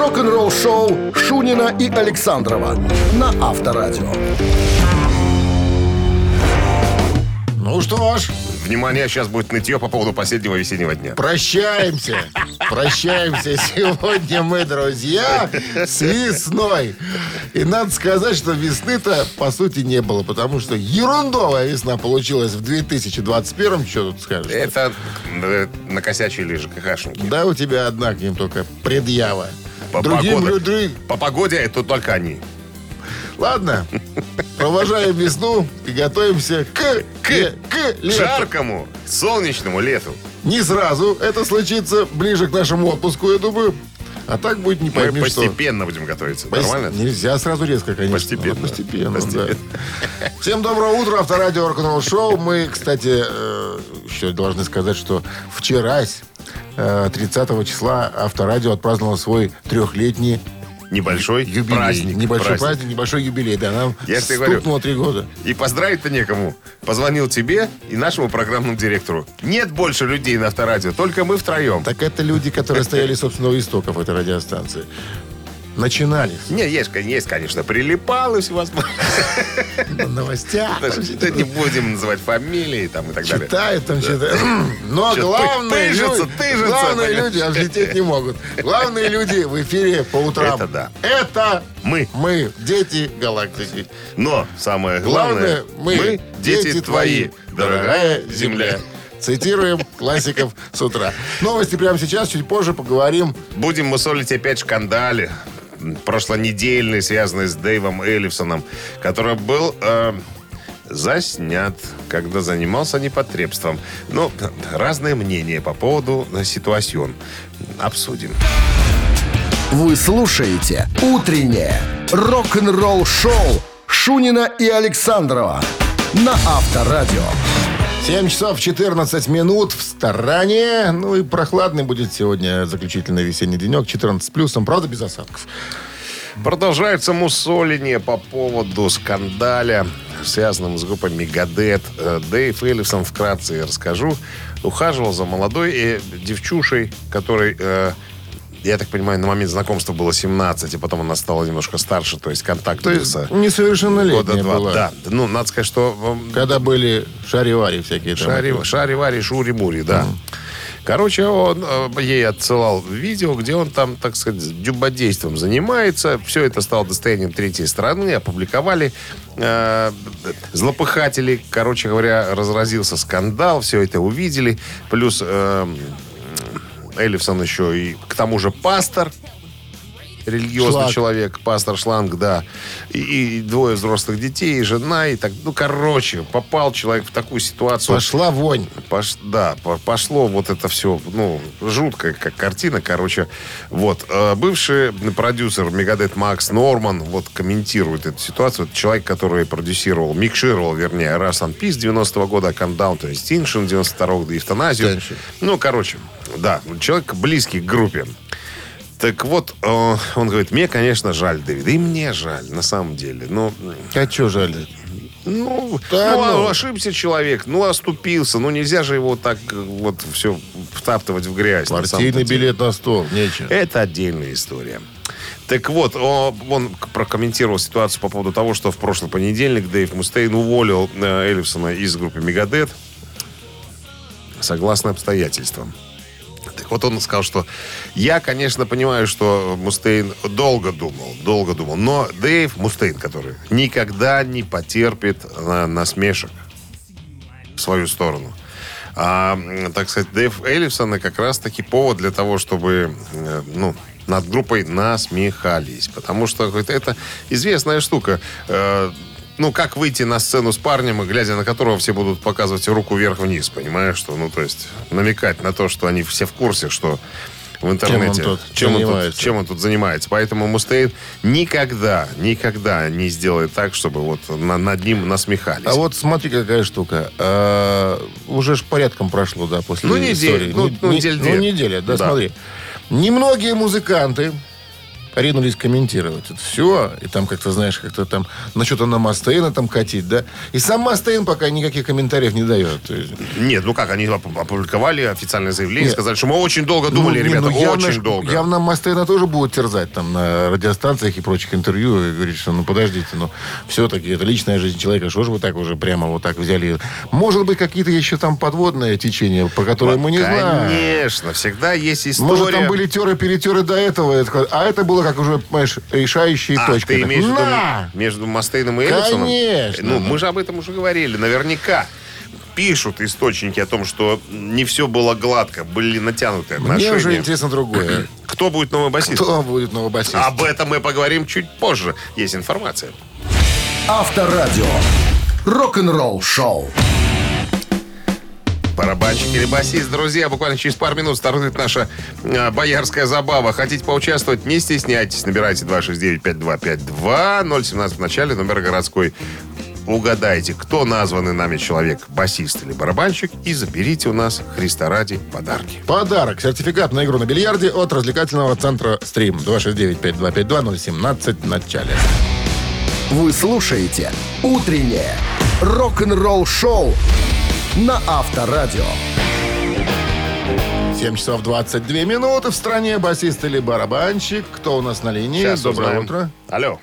рок-н-ролл-шоу Шунина и Александрова на Авторадио. Ну что ж. Внимание, сейчас будет нытье по поводу последнего весеннего дня. Прощаемся. Прощаемся сегодня мы, друзья, с весной. И надо сказать, что весны-то, по сути, не было. Потому что ерундовая весна получилась в 2021-м. Что тут скажешь? Это накосячили ЖКХшники. Да, у тебя одна к ним только предъява. По погоде это только они. Ладно, провожаем весну и готовимся к жаркому, солнечному лету. Не сразу это случится, ближе к нашему отпуску, я думаю. А так будет не пойми, что... Мы постепенно будем готовиться. Нормально? Нельзя сразу резко, конечно. Постепенно. Да. Всем доброго утра. Авторадио Рок-н-ролл Шоу. Мы, кстати, еще должны сказать, что вчерась, 30 числа, Авторадио отпраздновало свой 3-летний небольшой юбилей. Праздник. Небольшой праздник, небольшой юбилей. Да, нам стукнуло 3 года. И поздравить-то некому. Позвонил тебе и нашему программному директору. Нет больше людей на Авторадио, только мы втроем. Так это люди, которые стояли, собственно, у истоков этой радиостанции. Начинали. Не, есть, конечно, прилипалось у вас. На новостях. Не будем называть фамилии там и так далее. Читают. Но главные люди облететь не могут. Главные люди в эфире по утрам. Это да. Это мы. Мы, дети галактики. Но самое главное, мы, дети твои, дорогая Земля. Цитируем классиков с утра. Новости прямо сейчас, чуть позже поговорим. Будем мусолить опять шкандали. Прошлонедельный, связанный с Дэйвом Эллефсоном, который был заснят, когда занимался непотребством. Но разные мнения по поводу ситуацион. Обсудим. Вы слушаете «Утреннее рок-н-ролл-шоу» Шунина и Александрова на Авторадио. 7 часов 14 минут в стороне. Ну и прохладный будет сегодня заключительный весенний денек. 14 с плюсом, правда, без осадков. Продолжается мусоление по поводу скандаля, связанного с группой Мегадет. Дэйв Эллефсон, вкратце я расскажу, ухаживал за молодой девчушей, которой... Я так понимаю, на момент знакомства было 17, и потом она стала немножко старше, то есть контакт... То есть несовершеннолетняя была. Да, ну, надо сказать, что... Когда были шари-вари всякие. Шари-вари, шури-мури, да. Короче, он ей отсылал видео, где он там, так сказать, дюбодейством занимается. Все это стало достоянием третьей стороны. Опубликовали злопыхатели. Короче говоря, разразился скандал. Все это увидели. Плюс... Эллефсон еще и, к тому же, пастор, религиозный человек, пастор Шланг, да, и 2 взрослых детей, и жена, и так, ну, короче, попал человек в такую ситуацию. Пошла вонь. Пошло вот это все, ну, жуткая как картина, короче, вот. Бывший продюсер Мегадет Макс Норман, вот, комментирует эту ситуацию. Это человек, который продюсировал, микшировал, Rust in Peace 90-го года, Countdown to Extinction 92-го года, Youthanasia. Ну, короче, да, человек близкий к группе. Так вот, он говорит, мне, конечно, жаль, Дэвид. И мне жаль, на самом деле. Но... А чего жаль? Ну, ошибся человек, оступился. Ну, нельзя же его так вот все втаптывать в грязь. Партийный билет на стол, нечего. Это отдельная история. Так вот, он прокомментировал ситуацию по поводу того, что в прошлый понедельник Дэйв Мустейн уволил Эллефсона из группы Мегадет согласно обстоятельствам. Так вот он сказал, что я, конечно, понимаю, что Мустейн долго думал, но Дэйв Мустейн, который никогда не потерпит насмешек в свою сторону. А, так сказать, Дэйв Эллефсон как раз-таки повод для того, чтобы, над группой насмехались. Потому что это известная штука. Как выйти на сцену с парнем, глядя на которого все будут показывать руку вверх-вниз, понимаешь, что, то есть, намекать на то, что они все в курсе, что в интернете... Чем он тут занимается. Поэтому Мустейн никогда не сделает так, чтобы вот над ним насмехались. А вот смотри, какая штука. Уже ж порядком прошло, да, после истории. Неделя, да, да, смотри. Немногие музыканты ринулись комментировать это все. И там как-то, знаешь, как-то там насчет на Мустейна там катить, да? И сам Мустейн пока никаких комментариев не дает. Нет, ну как, они опубликовали официальное заявление, нет, сказали, что мы очень долго думали, ребята, очень долго. Явно Мустейна тоже будут терзать там на радиостанциях и прочих интервью. И говорить, что ну подождите, ну все-таки это личная жизнь человека. Что же вы так уже прямо вот так взяли? Может быть, какие-то еще там подводные течения, по которым мы не знаем. Конечно, всегда есть история. Может, там были теры-перетеры до этого. А это было как уже, понимаешь, решающие точки. Ты имеешь в виду между Мустейном и Эллефсоном? Конечно. Ну, мы же об этом уже говорили. Наверняка. Пишут источники о том, что не все было гладко, были натянуты отношения. Мне уже интересно другое. Кто будет новый басист? Об этом мы поговорим чуть позже. Есть информация. Авторадио. Рок-н-ролл шоу. Барабанщик или басист, друзья, буквально через пару минут стартует наша боярская забава. Хотите поучаствовать? Не стесняйтесь. Набирайте 269-5252, 017 в начале, номер городской. Угадайте, кто названный нами человек, басист или барабанщик, и заберите у нас, Христа ради, подарки. Подарок. Сертификат на игру на бильярде от развлекательного центра «Стрим». 269-5252-017 в начале. Вы слушаете «Утреннее рок-н-ролл-шоу» на Авторадио. 7 часов 22 минуты. В стране басист или барабанщик. Кто у нас на линии? Сейчас доброе утро. Алло.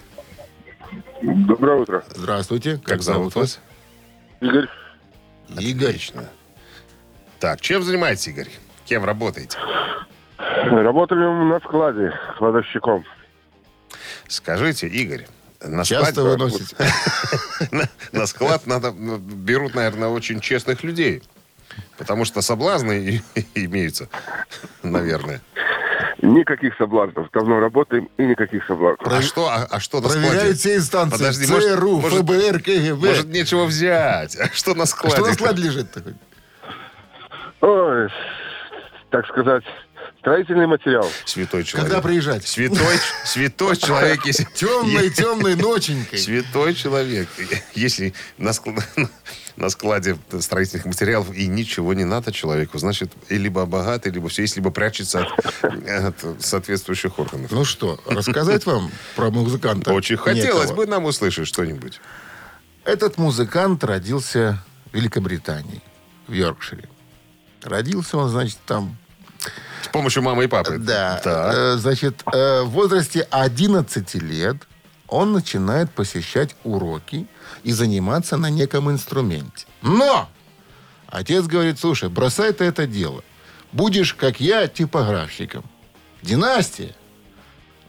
Доброе утро. Здравствуйте. Как зовут вас? Игорь. Отлично. Так, чем занимаетесь, Игорь? Кем работаете? Работали на складе кладовщиком. Скажите, Игорь, на часто выносите? На склад берут, наверное, очень честных людей. Потому что соблазны имеются, наверное. Никаких соблазнов. Давно работаем и никаких соблазнов. А что на складе? Проверяют все инстанции. Подожди, ЦРУ, может, ФБР, КГБ. Может, нечего взять. А что на складе? Что на складе лежит такой? Ой, так сказать, строительный материал. Святой человек. Когда приезжать? Святой человек. Темной ноченькой. Святой человек. Если на складе строительных материалов и ничего не надо человеку, значит, либо богатый, либо все, либо прячется от соответствующих органов. Ну что, рассказать вам про музыканта? Очень хотелось бы нам услышать что-нибудь. Этот музыкант родился в Великобритании, в Йоркшире. Родился он, значит, там... С помощью мамы и папы. Да. Значит, в возрасте 11 лет он начинает посещать уроки и заниматься на неком инструменте. Но! Отец говорит, слушай, бросай ты это дело. Будешь, как я, типографщиком. Династия.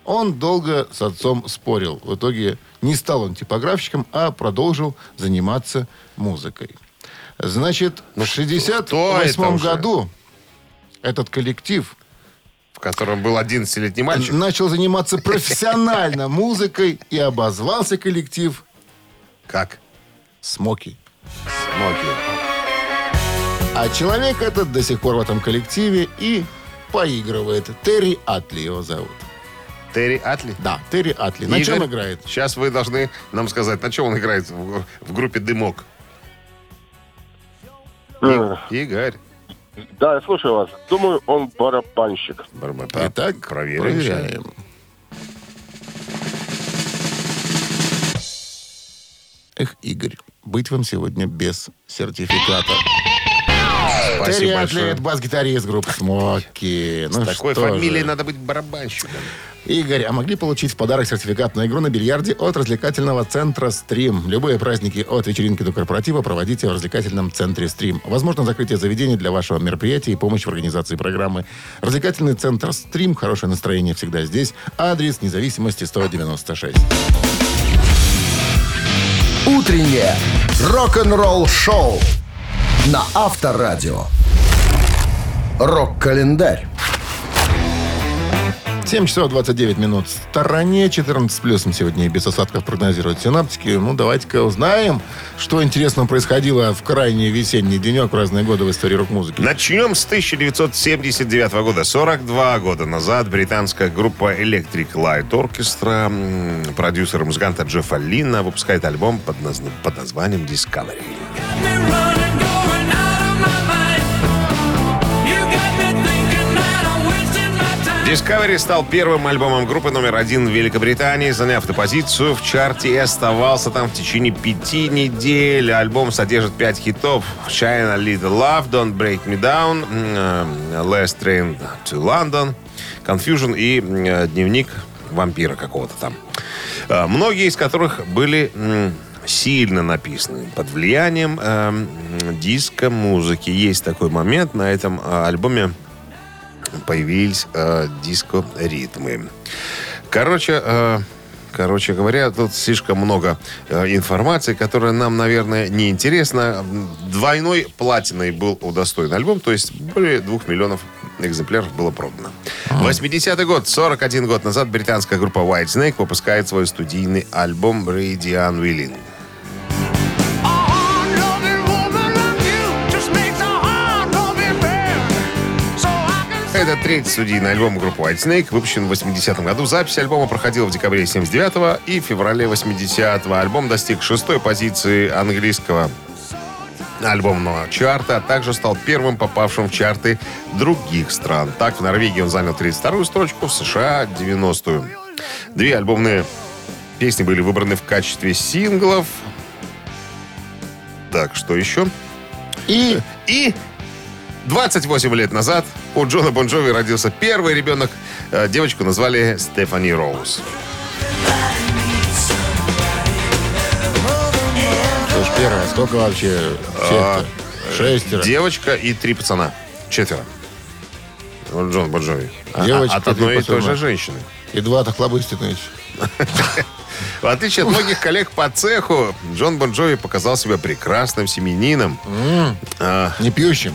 Он долго с отцом спорил. В итоге не стал он типографщиком, а продолжил заниматься музыкой. Значит, в 1968 году этот коллектив, в котором был 11-летний мальчик, начал заниматься профессионально музыкой, и обозвался коллектив как? Смоки. А человек этот до сих пор в этом коллективе и поигрывает. Терри Атли его зовут. Терри Атли? Да, Терри Атли. На чем играет? Сейчас вы должны нам сказать, на чем он играет в группе «Дымок». Игорь. Да, я слушаю вас. Думаю, он барабанщик. Итак, проверяем. Эх, Игорь, быть вам сегодня без сертификата. Спасибо большое. Терри Атли, бас-гитарист группы «Смоки». С такой фамилией надо быть барабанщиком. Игорь, а могли получить в подарок сертификат на игру на бильярде от развлекательного центра «Стрим». Любые праздники от вечеринки до корпоратива проводите в развлекательном центре «Стрим». Возможно, закрытие заведения для вашего мероприятия и помощь в организации программы. Развлекательный центр «Стрим». Хорошее настроение всегда здесь. Адрес Независимости 196. Утреннее рок-н-ролл-шоу на Авторадио. Рок-календарь. 7 часов 29 минут в стороне. 14 плюсом сегодня и без осадков прогнозируют синаптики. Ну, давайте-ка узнаем, что интересного происходило в крайний весенний денек в разные годы в истории рок-музыки. Начнем с 1979 года. 42 года назад британская группа Electric Light Orchestra продюсера музыканта Джеффа Линна выпускает альбом под названием «Discovery». Discovery стал первым альбомом группы номер один в Великобритании, заняв эту позицию в чарте и оставался там в течение 5 недель. Альбом содержит 5 хитов: China Little Love, Don't Break Me Down, Last Train to London, Confusion и Дневник вампира какого-то там. Многие из которых были сильно написаны под влиянием диско-музыки. Есть такой момент, на этом альбоме появились диско-ритмы. Короче говоря, тут слишком много информации, которая нам, наверное, не интересна. Двойной платиной был удостоен альбом, то есть более 2 миллионов экземпляров было продано. 80-й год, 41 год назад, британская группа Whitesnake выпускает свой студийный альбом «Radiant Willing». Это третий студийный альбом группы Whitesnake, выпущен в 80-м году. Запись альбома проходила в декабре 79-го и феврале 80-го. Альбом достиг 6-й позиции английского альбомного чарта, а также стал первым попавшим в чарты других стран. Так, в Норвегии он занял 32-ю строчку, в США 90-ю. 2 альбомные песни были выбраны в качестве синглов. Так, что еще? И 28 лет назад у Джона Бон Джови родился первый ребенок. Девочку назвали Стефани Роуз. Слушай, первая, сколько вообще? 6? 6? Девочка и 3 пацана. 4. Вот Джон Бон Джови. От одной и той же женщины. И 2-то хлобыстины еще. В отличие от многих коллег по цеху, Джон Бон Джови показал себя прекрасным семьянином. Не пьющим.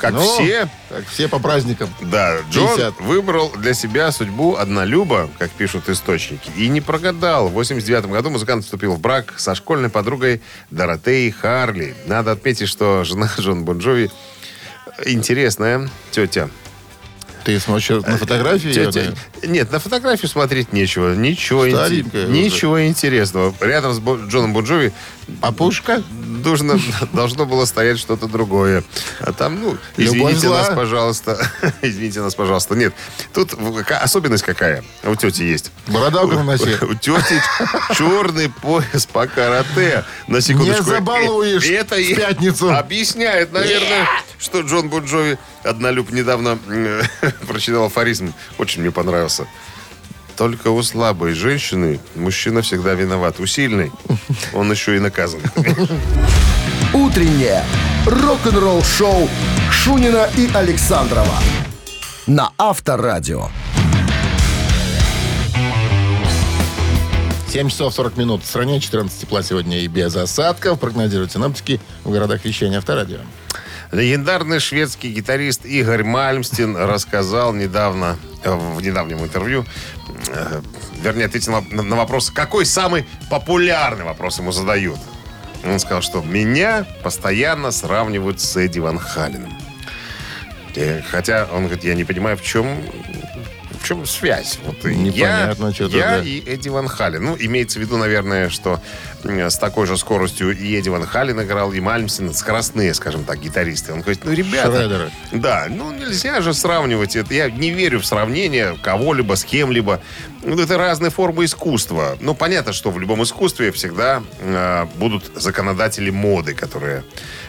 Все. Как все по праздникам. Да, Джон 50. Выбрал для себя судьбу однолюба, как пишут источники, и не прогадал. В 89 году музыкант вступил в брак со школьной подругой Доротеей Харли. Надо отметить, что жена Джон Бон Джови интересная тетя. Ты смотришь на фотографии? Тетя. Нет, на фотографию смотреть нечего. Ничего интересного. Рядом с Джоном Бон Джови папушка должно было стоять что-то другое. А там, извините нас, пожалуйста. Нет, тут особенность какая у тети есть. Борода в носе. У тети черный пояс по карате. На секундочку. Не забалуешь это в пятницу. Объясняет, наверное, что Джон Бон Джови однолюб недавно прочитал афоризм. Очень мне понравился. Только у слабой женщины мужчина всегда виноват. У сильной он еще и наказан. Утреннее рок-н-ролл-шоу Шунина и Александрова на Авторадио. 7 часов 40 минут. В стране 14 тепла сегодня и без осадков. Прогнозируют синоптики в городах вещания Авторадио. Легендарный шведский гитарист Ингви Мальмстин рассказал в недавнем интервью, ответил на вопрос, какой самый популярный вопрос ему задают. Он сказал, что меня постоянно сравнивают с Эдди Ван Халеном. Хотя, он говорит, я не понимаю, в чем связь. Вот и Эдди Ван Хален. Имеется в виду, наверное, что с такой же скоростью и Эдди Ван Хален играл, и Мальмстин, скоростные, скажем так, гитаристы. Он говорит, ребята... Шредеры. Да, нельзя же сравнивать это. Я не верю в сравнение кого-либо с кем-либо. Это разные формы искусства. Понятно, что в любом искусстве всегда будут законодатели моды, которые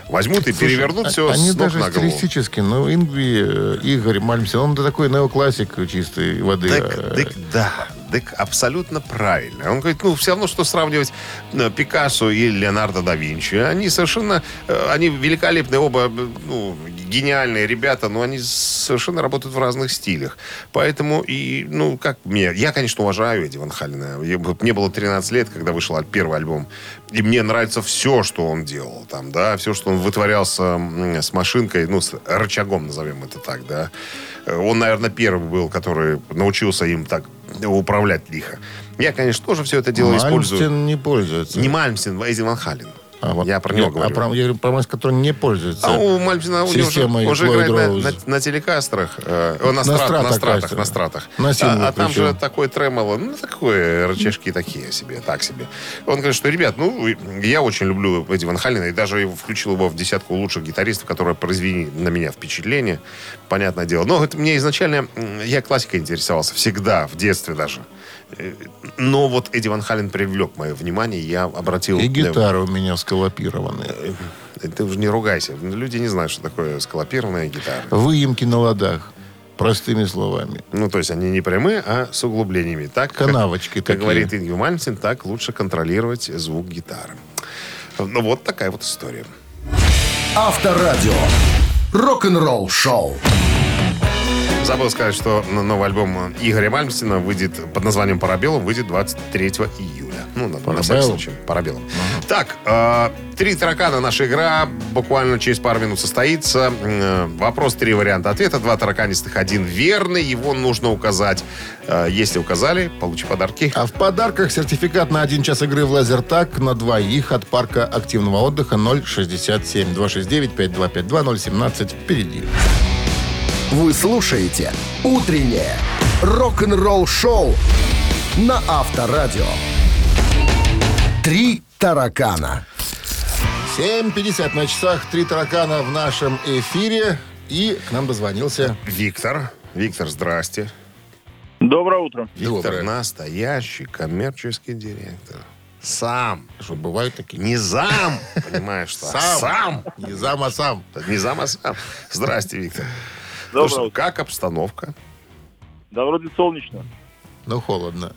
возьмут и перевернут все с ног на голову. Они даже стилистически, Ингви, Ингви Мальмстин, он такой неоклассик чистый. Воды. Так абсолютно правильно. Он говорит, все равно, что сравнивать Пикассо и Леонардо да Винчи. Они совершенно, они великолепные оба, гениальные ребята, но они совершенно работают в разных стилях. Поэтому, я, конечно, уважаю Эдди Ван Халена. Мне было 13 лет, когда вышел первый альбом. И мне нравится все, что он делал там, да, все, что он вытворял с машинкой, с рычагом, назовем это так, да. Он, наверное, первый был, который научился им так управлять лихо. Я, конечно, тоже все это дело использую. Мальмстин не пользуется. Не Мальмстин, а Эдди Ван Хален. Вот. Я про него говорю. Про мальчика, который не пользуется. А у Мальмстина уже играет на телекастерах. На стратах. А там же такой тремоло. Ну, такое, рычажки такие себе, так себе. Он говорит, что, ребят, я очень люблю Эдди Ван Халена. И даже включил его в десятку лучших гитаристов, которые произвели на меня впечатление. Понятное дело. Но это мне изначально... Я классикой интересовался всегда, в детстве даже. Но вот Эдди Ван Хален привлек мое внимание, я обратил... И гитара у меня скалопированная. Ты уже не ругайся. Люди не знают, что такое скалопированная гитара. Выемки на ладах. Простыми словами. Ну, то есть они не прямые, а с углублениями. Так, канавочки как говорит Ингви Мальмстин, так лучше контролировать звук гитары. Ну, вот такая вот история. Авторадио. Рок-н-ролл шоу. Забыл сказать, что новый альбом Ингви Мальмстина выйдет под названием «Парабеллум», выйдет 23 июля. Ну, на всякий случай. «Парабеллум». Ага. Так, «Три таракана» наша игра буквально через пару минут состоится. Вопрос, три варианта ответа. Два тараканистых, один верный. Его нужно указать. Если указали, получи подарки. А в подарках сертификат на 1 час игры в «Лазертаг» на двоих от парка активного отдыха 067 269 5252 017 впереди. Вы слушаете «Утреннее рок-н-ролл-шоу» на Авторадио. «Три таракана». 7:50 на часах. «Три таракана» в нашем эфире. И к нам дозвонился Виктор. Виктор, здрасте. Доброе утро. Виктор, настоящий коммерческий директор. Сам. Что, бывают такие? Не зам, понимаешь, что? Сам. Не зам, а сам. Не зам, а сам. Здрасте, Виктор. Что, как обстановка? Да вроде солнечно. Но холодно.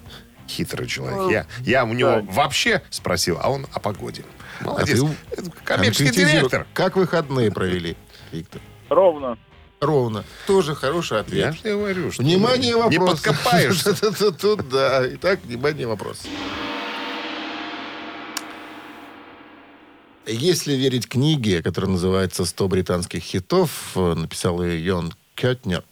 Хитрый человек. Я у него вообще спросил, а он о погоде. Молодец. Коммерческий директор. Как выходные провели, Виктор? Ровно. Тоже хороший ответ. Я же говорю, что... Внимание, вопрос. Не подкопаешься. Да. Итак, внимание, вопрос. Если верить книге, которая называется «100 британских хитов», написал ее Йон Кётнер,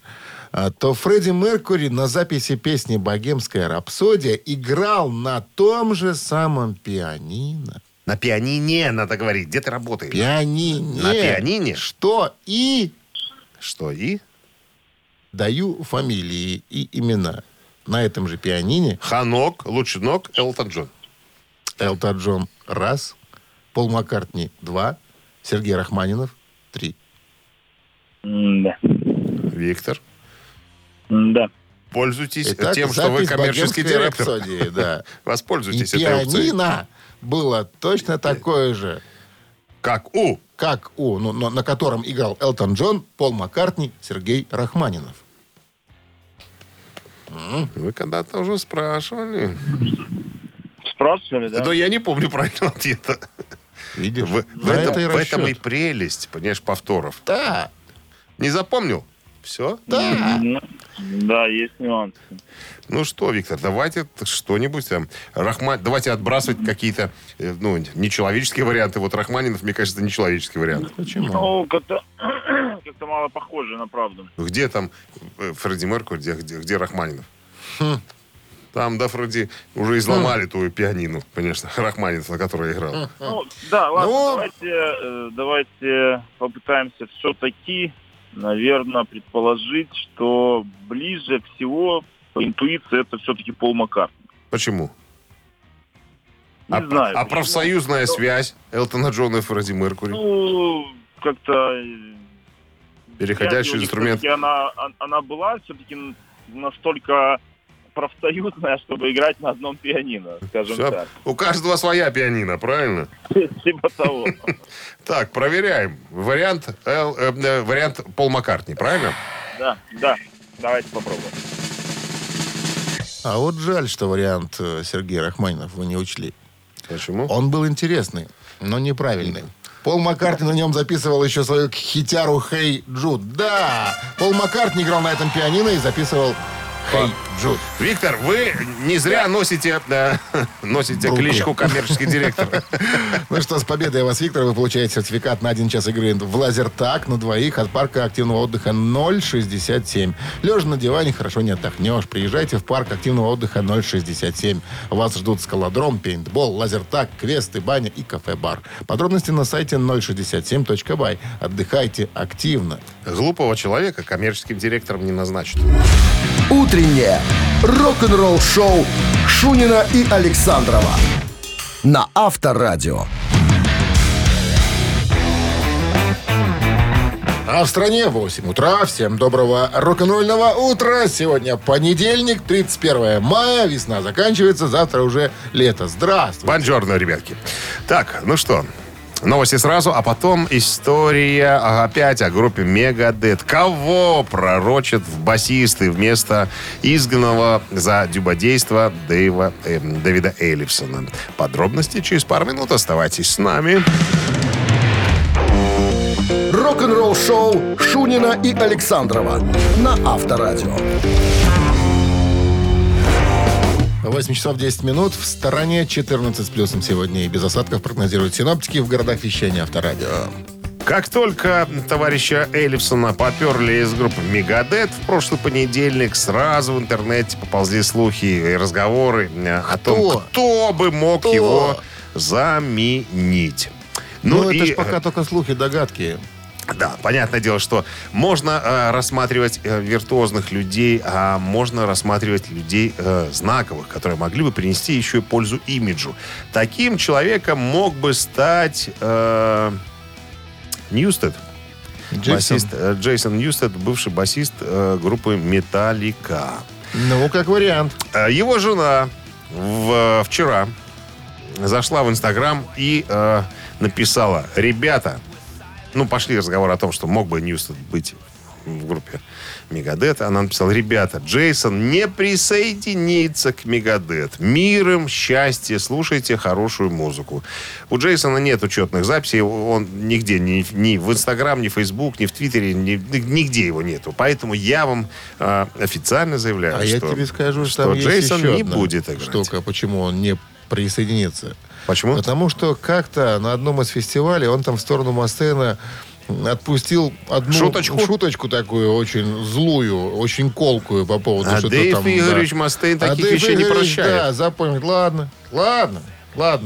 то Фредди Меркьюри на записи песни «Богемская рапсодия» играл на том же самом пианино. На пианине, надо говорить. Где ты работаешь? Пианине. На пианине? Что и? Даю фамилии и имена. На этом же пианине. Ханок, Лучинок, Элтон Джон. Элтон Джон раз, Пол Маккартни 2, Сергей Рахманинов 3. Да. Виктор? Да. Пользуйтесь Итак, тем, что вы коммерческий директор. Рапсодии, да. Воспользуйтесь этой опцией. И пианино было точно такое же. Как у, на котором играл Элтон Джон, Пол Маккартни, Сергей Рахманинов. Вы когда-то уже спрашивали. Спрашивали, да? Но я не помню правильного ответа. Видишь? В этом и прелесть, понимаешь, повторов. Да. Не запомнил? Все? Да. Да, есть нюансы. Ну что, Виктор, давайте что-нибудь там. Давайте отбрасывать какие-то нечеловеческие варианты. Вот Рахманинов, мне кажется, нечеловеческий вариант. Почему? Ну, как-то мало похоже на правду. Где там Фредди Меркьюри, где Рахманинов? Там, да, вроде уже изломали ту пианину, конечно, Рахманинов, на которой играл. Ладно, давайте попытаемся все-таки, наверное, предположить, что ближе всего по интуиции это все-таки Пол Маккартни. Почему? Не знаю. А профсоюзная связь Элтона Джона и Фредди Меркьюри? Как-то... Переходящий инструмент. Она была все-таки настолько... профсоюзная, чтобы играть на одном пианино, скажем Все. Так. У каждого своя пианино, правильно? Типа того. Так, проверяем. Вариант Пол Маккартни, правильно? Да. Давайте попробуем. А вот жаль, что вариант Сергея Рахманинова вы не учли. Почему? Он был интересный, но неправильный. Пол Маккартни на нем записывал еще свою хитяру «Хей Джуд». Да! Пол Маккартни играл на этом пианино и записывал Джуд. Виктор, вы не зря носите кличку коммерческий директор. Ну что, с победой вас, Виктор. Вы получаете сертификат на 1 час игры в лазертаг на двоих от парка активного отдыха 067. Лежа на диване хорошо не отдохнешь. Приезжайте в парк активного отдыха 067. Вас ждут скалодром, пейнтбол, лазертаг, квесты, баня и кафе-бар. Подробности на сайте 067.by. Отдыхайте активно. Глупого человека коммерческим директором не назначат. Утреннее рок-н-ролл-шоу Шунина и Александрова на Авторадио. А в стране 8 утра. Всем доброго рок-н-ролльного утра. Сегодня понедельник, 31 мая. Весна заканчивается, завтра уже лето. Здравствуйте. Бонжорно, ребятки. Так, ну что... Новости сразу, а потом история опять о группе Мегадет. Кого пророчат в басисты вместо изгнанного за дюбодейство Дэйвида Эллефсона? Подробности через пару минут. Оставайтесь с нами. Рок-н-ролл шоу Шунина и Александрова на Авторадио. 8 часов 10 минут. В стороне 14 с плюсом сегодня и без осадков прогнозируют синоптики в городах вещания Авторадио. Как только товарища Эллефсона поперли из группы «Мегадет» в прошлый понедельник, сразу в интернете поползли слухи и разговоры о том, кто бы мог его заменить. Ну это ж пока только слухи, догадки. Да, понятное дело, что можно рассматривать виртуозных людей, а можно рассматривать людей знаковых, которые могли бы принести еще и пользу имиджу. Таким человеком мог бы стать Ньюстед. Джейсон Ньюстед, бывший басист группы «Металлика». Ну, как вариант. Его жена вчера зашла в Инстаграм и написала: «Ребята». Ну, пошли разговоры о том, что мог бы Ньюстед быть в группе «Мегадет». Она написала: «Ребята, Джейсон не присоединится к «Мегадет». Мир им, счастье, слушайте хорошую музыку». У Джейсона нет учетных записей. Он нигде, ни в Инстаграм, ни в Фейсбук, ни в Твиттере, нигде его нету. Поэтому я вам официально заявляю, что я тебе скажу, что Джейсон не будет играть. Штука, почему он не присоединится? Почему? Потому что как-то на одном из фестивалей он там в сторону Мастена отпустил одну шуточку такую очень злую, очень колкую по поводу... А что Дэйв там, Игоревич Мустейн таких вещей не прощает. Да, запомнил. Ладно,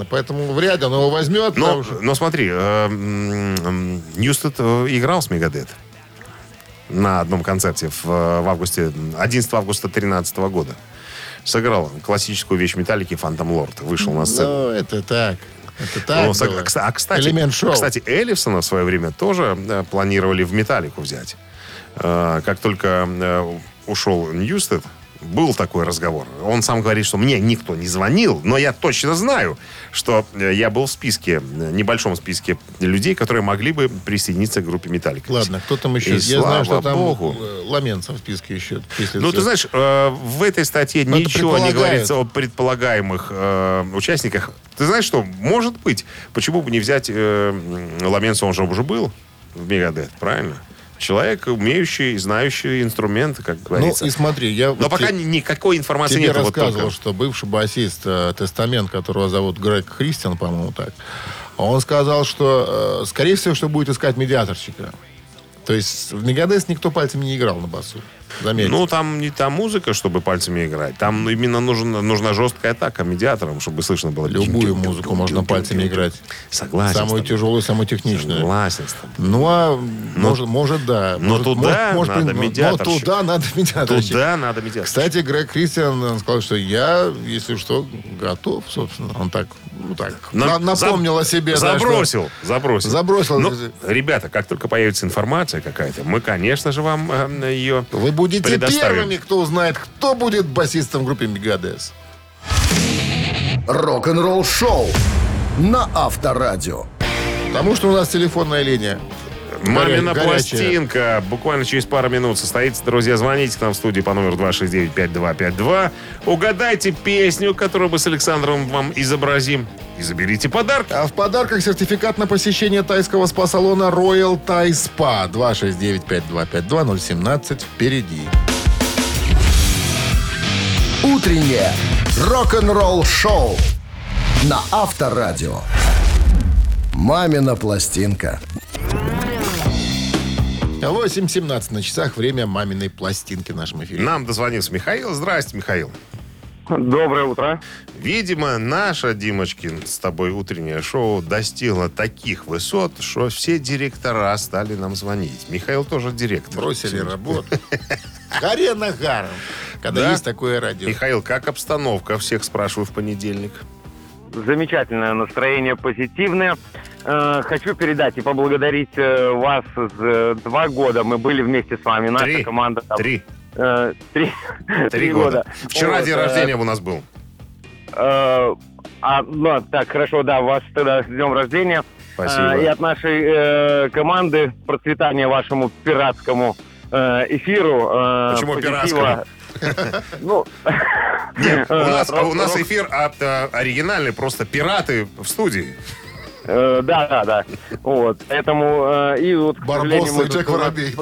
поэтому вряд ли он его возьмет. Но смотри, Ньюстед играл с «Мегадет» на одном концерте в августе, 11 августа 2013 года. Сыграл классическую вещь «Металлики» «Фантом Лорд». Вышел на сцену. Ну, это так ну, было. Кстати, элемент шоу. Кстати, Эллефсона в свое время тоже планировали в «Металлику» взять. Как только ушел Ньюстед, был такой разговор. Он сам говорит, что мне никто не звонил, но я точно знаю, что я был в списке, небольшом списке людей, которые могли бы присоединиться к группе «Металлика». Ладно, кто там еще? И я знаю, что там Ламенцев в списке еще. Ну, ты знаешь, в этой статье но ничего не говорится о предполагаемых участниках. Ты знаешь, что может быть, почему бы не взять Ламенцева, он же уже был в «Мегадет», правильно? Человек, умеющий, знающий инструменты, как говорится. Ну, и смотри, я... Но вот пока никакой информации нет. Я рассказывал, вот что бывший басист Тестамент, которого зовут Грег Христиан, по-моему, так, он сказал, что, скорее всего, что будет искать медиаторщика. То есть в «Мегадет» никто пальцами не играл на басу. Заметьте. Ну, там не та музыка, чтобы пальцами играть. Там именно нужна жесткая атака медиаторам, чтобы слышно было. Любую музыку можно пальцами играть. Согласен. Самую тяжелую, самую техничную. Согласен. Ну, а может, да. Но туда надо медиаторщик. Кстати, Грег Христиан сказал, что я, если что, готов, собственно. Он так... Ну, так. Напомнил о себе. Забросил. Ну, ребята, как только появится информация какая-то, мы, конечно же, вам ее предоставим. Вы будете первыми, кто узнает, кто будет басистом группы «Мегадет». Рок-н-ролл шоу на Авторадио. Потому что у нас телефонная линия. «Мамина пластинка» буквально через пару минут состоится. Друзья, звоните к нам в студию по номеру 269-5252. Угадайте песню, которую мы с Александром вам изобразим, и заберите подарок. А в подарках сертификат на посещение тайского спа-салона Royal Thai Spa. 269-5252-017 впереди. Утреннее рок-н-ролл-шоу на Авторадио. «Мамина пластинка». 8:17 на часах. Время «Маминой пластинки» в нашем эфире. Нам дозвонился Михаил. Здрасте, Михаил. Доброе утро. Видимо, наша, Димочкин, с тобой утреннее шоу достигло таких высот, что все директора стали нам звонить. Михаил тоже директор. Бросили работу. Горе нагаром, когда есть такое радио. Михаил, как обстановка? Всех спрашиваю в понедельник. Замечательное настроение, позитивное. Хочу передать и поблагодарить вас. 2 года мы были вместе с вами. Наша команда... Три года. Вчера день рождения у нас был. Так, хорошо, да, вас тогда с днем рождения. Спасибо. И от нашей команды процветания вашему пиратскому эфиру. Почему пиратскому? Нет, у нас эфир оригинальный, просто пираты в студии. Да. Вот, поэтому... Барбос и Джек Воробей.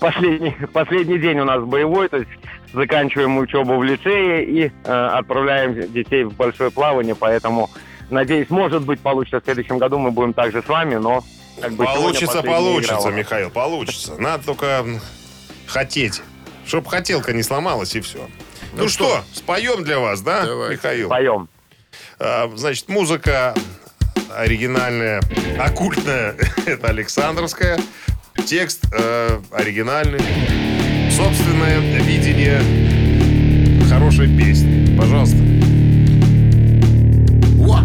Последний день у нас боевой, то есть заканчиваем учебу в лицее и отправляем детей в большое плавание, поэтому, надеюсь, может быть, получится в следующем году, мы будем также с вами, но... Как бы, получится, Михаил, получится. Надо только хотеть, чтобы хотелка не сломалась, и все. Ну что, споем для вас, да, давай, Михаил? Споем. Значит, музыка оригинальная, оккультная, это александровская. Текст оригинальный. Собственное видение хорошей песни. Пожалуйста. 1, 2, 3.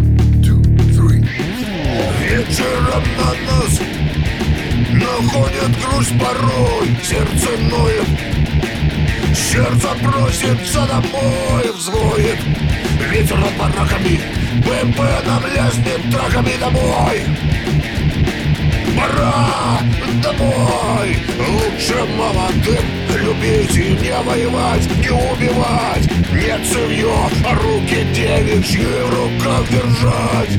Вечером на нас находит грусть порой, сердце ноет, сердце просится домой, взвоет. Ветером под раками БМП нам леснет траками домой. Пора домой. Лучше молодым любить и не воевать, не убивать, не цевьё, а руки девичьи в руках держать.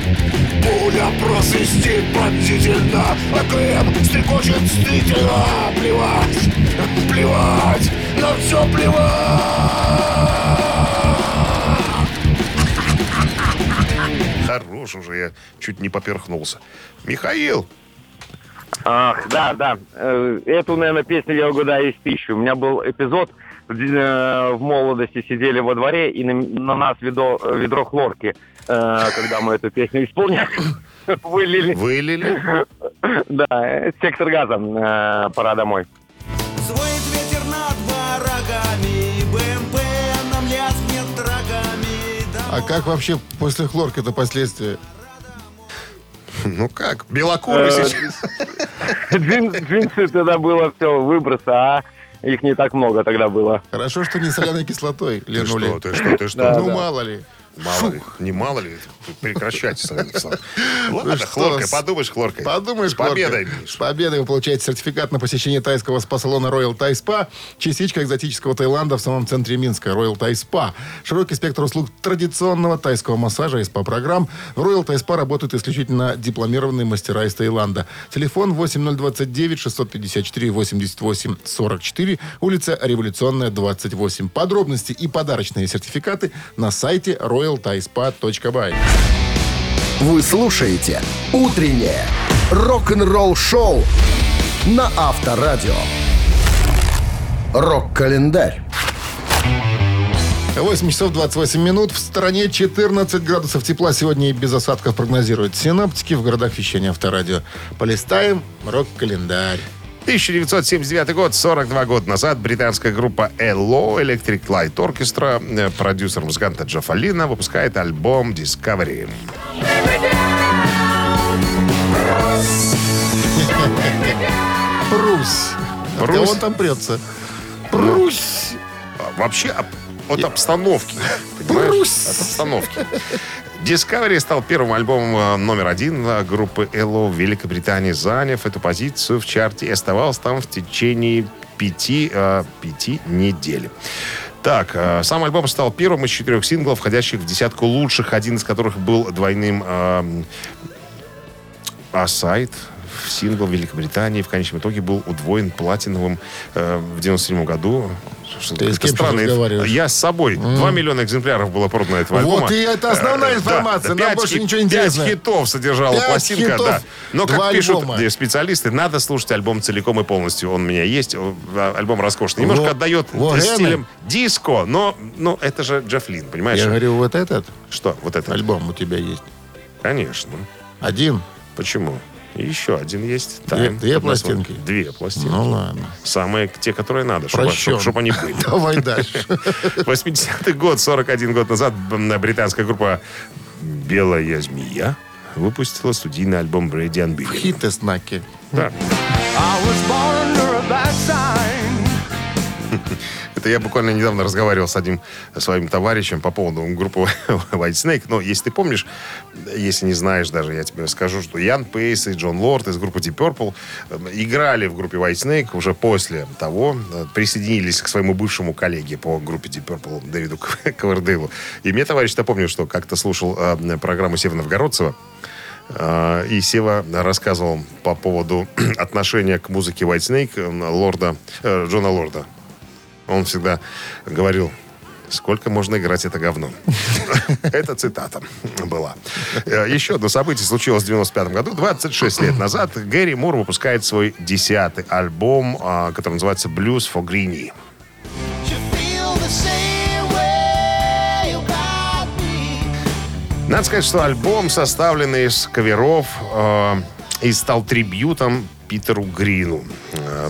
Пуля просвистит пронзительно, а КМ стрекочет стыдно. Плевать, плевать, на всё плевать. Хорош уже, я чуть не поперхнулся. Михаил! Ах, да. Эту, наверное, песню я угадаю из 1000. У меня был эпизод, в молодости сидели во дворе, и на нас ведро хлорки, когда мы эту песню исполняли, вылили. Да, сектор газа, пора домой. Звонит ветер над бараками, БМП нам лязгнет рогами. А как вообще после хлорки-то последствия? Ну как, белокуры сейчас. Джинсы тогда было все выброса, а их не так много тогда было. Хорошо, что не соляной кислотой линули. Ты что? Ну мало ли. Мало ли, прекращайте соляную кислоту. Ладно, хлоркой, подумаешь. Подумаешь, хлоркой. С победой вы получаете сертификат на посещение тайского спа-салона Royal Thai Spa. Частичка экзотического Таиланда в самом центре Минска. Royal Thai Spa. Широкий спектр услуг традиционного тайского массажа и спа-программ. В Royal Thai Spa работают исключительно дипломированные мастера из Таиланда. Телефон 8029-654-88-44. Улица Революционная, 28. Подробности и подарочные сертификаты на сайте Royal royalthaispa.by. Вы слушаете «Утреннее рок-н-ролл-шоу» на Авторадио. Рок-календарь. 8 часов 28 минут. В стране 14 градусов тепла. Сегодня и без осадков прогнозируют синоптики. В городах вещания Авторадио. Полистаем рок-календарь. 1979 год, 42 года назад, британская группа ELO, Electric Light Orchestra, продюсер музыканта Джеффа Линна, выпускает альбом Discovery. Прусь. Он там прется. Прусь. Вообще от обстановки. Прусь. От обстановки. Discovery стал первым альбомом номер 1 группы ELO в Великобритании, заняв эту позицию в чарте и оставался там в течение 5 недель. Так, сам альбом стал первым из 4 синглов, входящих в десятку лучших, один из которых был двойным асайд. Сингл в Великобритании в конечном итоге был удвоен платиновым в 1997 году Как-то странно. Я с собой. 2 миллиона экземпляров было продано этого альбома. Вот, и это основная информация. Нам больше ничего не интересно. 5 хитов содержала пластинка, да. Но, как пишут специалисты, надо слушать альбом целиком и полностью. Он у меня есть. Альбом роскошный. Немножко отдает стилем диско, но это же Джефф Линн, понимаешь? Я говорю, вот этот? Что? Вот этот? Альбом у тебя есть? Конечно. Один? Почему? И еще один есть. Две пластинки? Две пластинки. Ну ладно. Самые те, которые надо, чтобы они были. Давай дальше. 80-й год, 41 год назад, британская группа «Белая змея» выпустила студийный альбом «Brady and Billy». В хит-знаке. Да. Это я буквально недавно разговаривал с одним своим товарищем по поводу группы Whitesnake. Но если ты помнишь, если не знаешь даже, я тебе расскажу, что Ян Пейс и Джон Лорд из группы Deep Purple играли в группе Whitesnake уже после того, присоединились к своему бывшему коллеге по группе Deep Purple Дэвиду Ковердейлу. И мне товарищ напомнил, что как-то слушал программу Сева Новгородцева, и Сева рассказывал по поводу отношения к музыке Whitesnake Джона Лорда. Он всегда говорил, сколько можно играть это говно. Это цитата была. Еще одно событие случилось в 95 году. 26 лет назад Гэри Мур выпускает свой 10-й альбом, который называется «Blues for Greenie». Надо сказать, что альбом составлен из каверов и стал трибьютом Питеру Грину.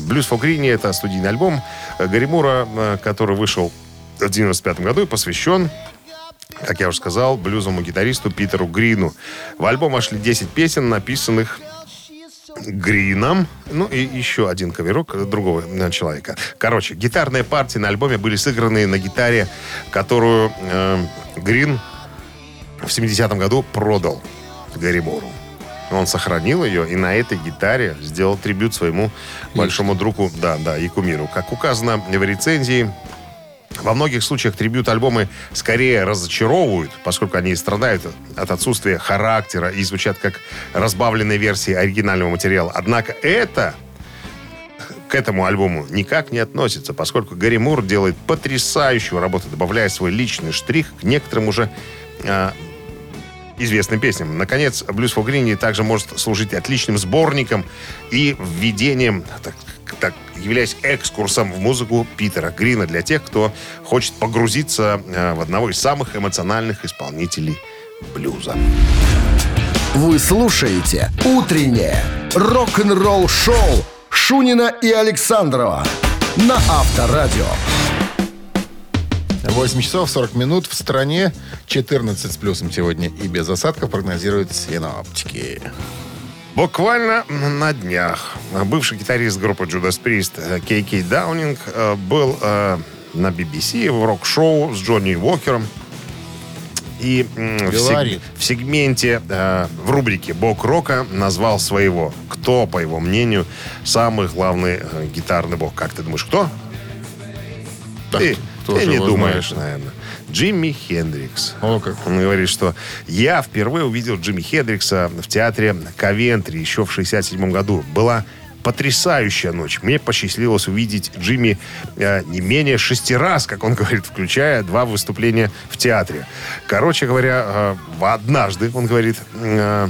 «Blues for Greenie» — это студийный альбом Гэри Мура, который вышел в 1995 году и посвящен, как я уже сказал, блюзовому гитаристу Питеру Грину. В альбом вошли 10 песен, написанных Грином. Ну и еще один каверок другого человека. Короче, гитарные партии на альбоме были сыграны на гитаре, которую Грин в 70-м году продал Гэри Муру. Он сохранил ее и на этой гитаре сделал трибют своему большому другу, и кумиру. Как указано в рецензии, во многих случаях трибют-альбомы скорее разочаровывают, поскольку они страдают от отсутствия характера и звучат как разбавленные версии оригинального материала. Однако это к этому альбому никак не относится, поскольку Гэри Мур делает потрясающую работу, добавляя свой личный штрих к некоторым уже известным песням. Наконец, «Blues for Greenie» также может служить отличным сборником и введением, являясь экскурсом в музыку Питера Грина для тех, кто хочет погрузиться в одного из самых эмоциональных исполнителей блюза. Вы слушаете «Утреннее рок-н-ролл-шоу» Шунина и Александрова на Авторадио. 8 часов 40 минут. В стране 14 с плюсом сегодня и без осадков прогнозируют синоптики. Буквально на днях бывший гитарист группы Judas Priest Кей-Кей Даунинг был на BBC в рок-шоу с Джонни Уокером. И в сегменте, в рубрике «Бог рока» назвал своего, кто, по его мнению, самый главный гитарный бог. Как ты думаешь, кто? Да. Ты не думаешь, наверное. Джимми Хендрикс. О, как. Он говорит, что я впервые увидел Джимми Хендрикса в театре Ковентри еще в 1967 году. Была потрясающая ночь. Мне посчастливилось увидеть Джимми не менее 6 раз, как он говорит, включая 2 выступления в театре. Короче говоря, однажды, он говорит, в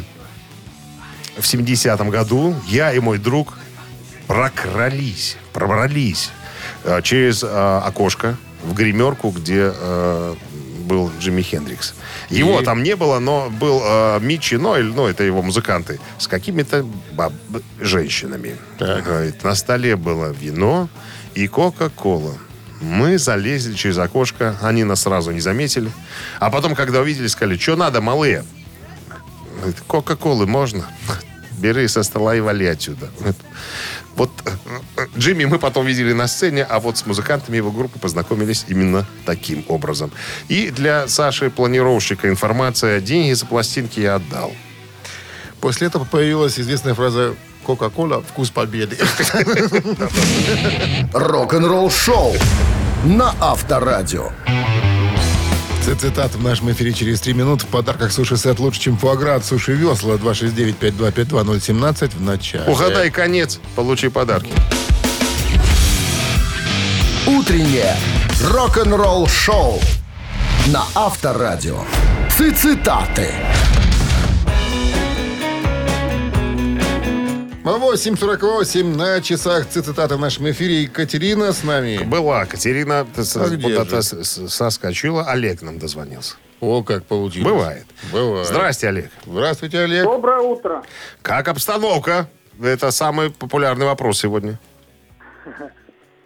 70-м году я и мой друг пробрались через окошко в гримерку, где был Джимми Хендрикс. Его там не было, но был Митчи Нойль, это его музыканты, с какими-то женщинами. Говорит, на столе было вино и кока-кола. Мы залезли через окошко, они нас сразу не заметили. А потом, когда увидели, сказали, что надо, малые? Говорит, кока-колы можно? Бери со стола и вали отсюда. Вот Джимми мы потом видели на сцене, а вот с музыкантами его группы познакомились именно таким образом. И для Саши Планировщика информация: деньги за пластинки я отдал. После этого появилась известная фраза «Кока-кола, вкус победы». Рок-н-ролл шоу на Авторадио. Цитат в нашем эфире через 3 минуты. В подарках суши-сет лучше, чем фуагра от суши-весла. 269-5252-017 в начале. Угадай конец, получи подарки. Утреннее рок-н-ролл-шоу на Авторадио. Цитаты. 8:48 на часах. Цитаты в нашем эфире. Екатерина с нами. Была Катерина. Соскочила. Олег нам дозвонился. О, как получилось. Бывает. Здрасте, Олег. Здравствуйте, Олег. Доброе утро. Как обстановка? Это самый популярный вопрос сегодня.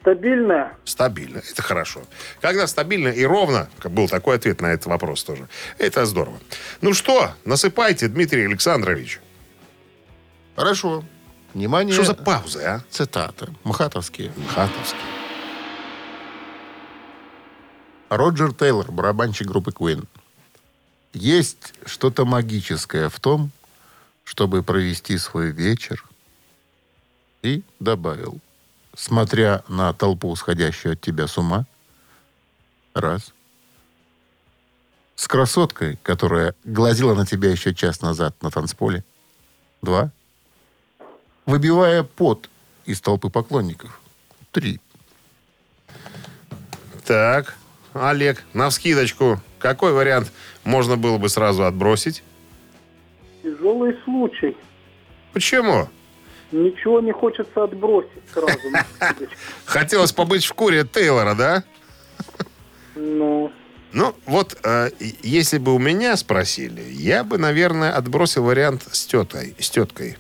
Стабильно. Стабильно. Это хорошо. Когда стабильно и ровно, был такой ответ на этот вопрос тоже. Это здорово. Ну что, насыпайте, Дмитрий Александрович. Хорошо. Внимание. Что за паузы, а? Цитаты. Мхатовские. Роджер Тейлор, барабанщик группы Queen. Есть что-то магическое в том, чтобы провести свой вечер. И добавил. Смотря на толпу, сходящую от тебя с ума. Раз. С красоткой, которая глазила на тебя еще час назад на танцполе. Два. Выбивая пот из толпы поклонников. Три. Так, Олег, навскидочку, какой вариант можно было бы сразу отбросить? Тяжелый случай. Почему? Ничего не хочется отбросить сразу. Хотелось побыть в шкуре Тейлора, да? Ну, вот, если бы у меня спросили, я бы, наверное, отбросил вариант с теткой.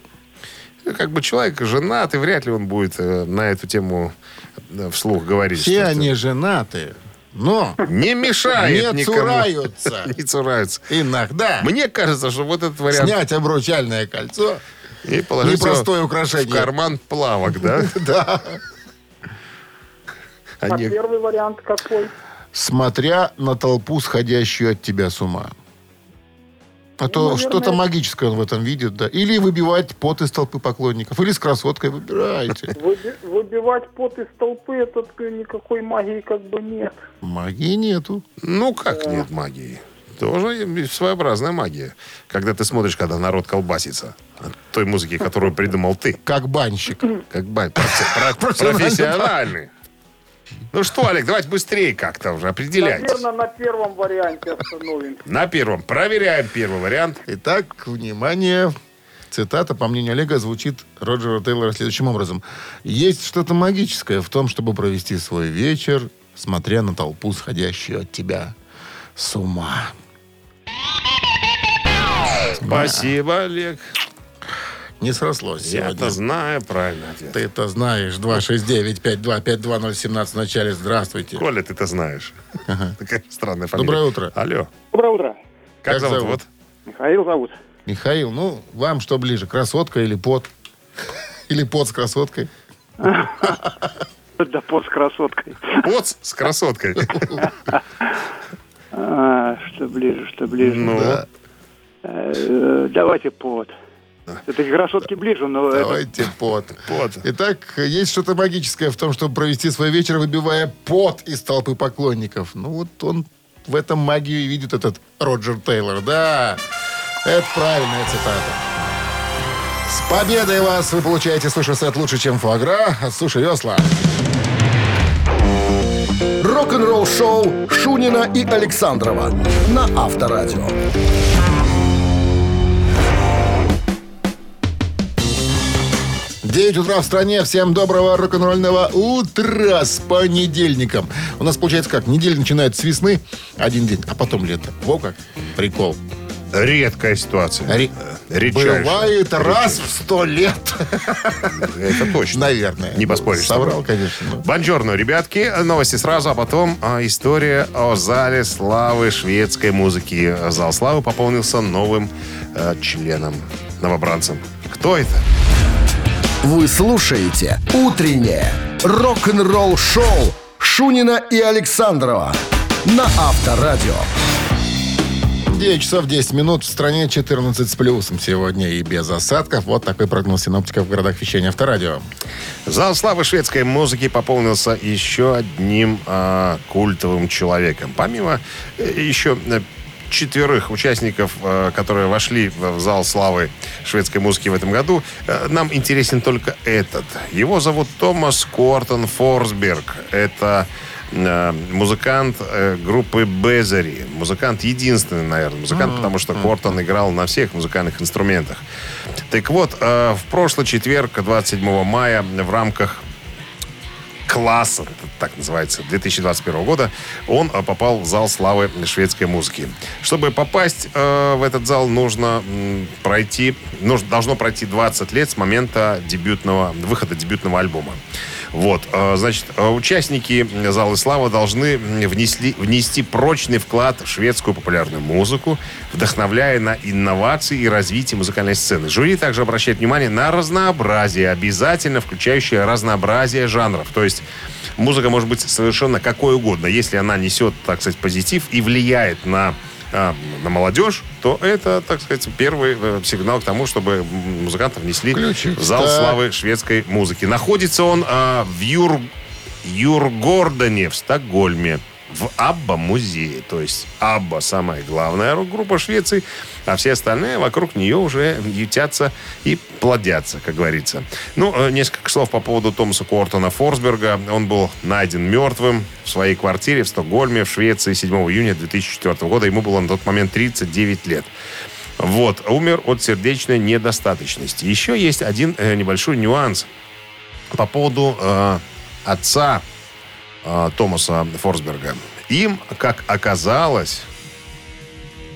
Как бы человек женат, и вряд ли он будет на эту тему вслух говорить. Все они женаты, но не мешают никому. Не цураются. Иногда. Мне кажется, что вот этот вариант... Снять обручальное кольцо и положить непростое украшение в карман плавок, да? Да. А первый вариант какой? Смотря на толпу, сходящую от тебя с ума. А то, наверное, что-то магическое он в этом видит, да. Или выбивать пот из толпы поклонников, или с красоткой выбирайте. Выбивать пот из толпы, это никакой магии как бы нет. Магии нету. Ну, как нет магии? Тоже своеобразная магия. Когда ты смотришь, когда народ колбасится от той музыки, которую придумал ты. Как банщик. Как банщик. Профессиональный. Ну что, Олег, давайте быстрее как-то уже определяйтесь. Наверное, на первом варианте остановимся. На первом. Проверяем первый вариант. Итак, внимание. Цитата, по мнению Олега, звучит Роджера Тейлора следующим образом. Есть что-то магическое в том, чтобы провести свой вечер, смотря на толпу, сходящую от тебя с ума. Спасибо, Олег. Не срослось сегодня. Я-то знаю правильный ответ. Ты-то знаешь. 269-525-2017 в начале. Здравствуйте. Коля, ты-то знаешь. Ага. Такая странная фамилия. Доброе утро. Алло. Доброе утро. Как зовут? Вот? Михаил зовут. Михаил, ну, вам что ближе? Красотка или пот? Или пот с красоткой? Да пот с красоткой. Пот с красоткой. Что ближе. Ну, давайте пот. Это красотки ближе, но... Давайте пот. Итак, есть что-то магическое в том, чтобы провести свой вечер, выбивая пот из толпы поклонников. Ну вот он в этом магию и видит, этот Роджер Тейлор. Да, это правильная цитата. С победой вас! Вы получаете суши-сет лучше, чем фуагра от суши-весла. Рок-н-ролл шоу Шунина и Александрова на Авторадио. 9 утра в стране. Всем доброго рок-н-ролльного утра с понедельником. У нас получается как? Неделя начинается с весны, один день, а потом лето. Во как? Прикол. Редкая ситуация. Редчайшая. Бывает раз в 100 лет. Это точно. Наверное. Не поспоришь. Соврал, конечно. Бонжорно, ребятки. Новости сразу, а потом история о зале славы шведской музыки. Зал славы пополнился новым членом, новобранцем. Кто это? Вы слушаете «Утреннее рок-н-ролл-шоу» Шунина и Александрова на Авторадио. 9 часов 10 минут. В стране 14 с плюсом сегодня и без осадков. Вот такой прогноз синоптиков в городах вещания Авторадио. Зал славы шведской музыки пополнился еще одним культовым человеком. Помимо еще четверых участников, которые вошли в зал славы шведской музыки в этом году, нам интересен только этот. Его зовут Томас Кортон Форсберг. Это музыкант группы Безери. Музыкант единственный, наверное, музыкант, потому что Кортон играл на всех музыкальных инструментах. Так вот, в прошлый четверг, 27 мая, в рамках класса, так называется, 2021 года, он попал в зал славы шведской музыки. Чтобы попасть в этот зал, должно пройти 20 лет с момента выхода дебютного альбома. Вот, значит, участники зала славы должны внести прочный вклад в шведскую популярную музыку, вдохновляя на инновации и развитие музыкальной сцены. Жюри также обращает внимание на разнообразие, обязательно включающее разнообразие жанров. То есть музыка может быть совершенно какой угодно. Если она несет, так сказать, позитив и влияет на молодежь, то это, так сказать, первый сигнал к тому, чтобы музыкантов внесли в зал славы шведской музыки. Находится он в Юргордоне, в Стокгольме, в ABBA-музее. То есть ABBA — самая главная рок-группа Швеции, а все остальные вокруг нее уже ютятся и плодятся, как говорится. Ну, несколько слов по поводу Томаса Кортона Форсберга. Он был найден мертвым в своей квартире в Стокгольме, в Швеции, 7 июня 2004 года. Ему было на тот момент 39 лет. Вот, умер от сердечной недостаточности. Еще есть один небольшой нюанс по поводу отца Томаса Форсберга. Им, как оказалось,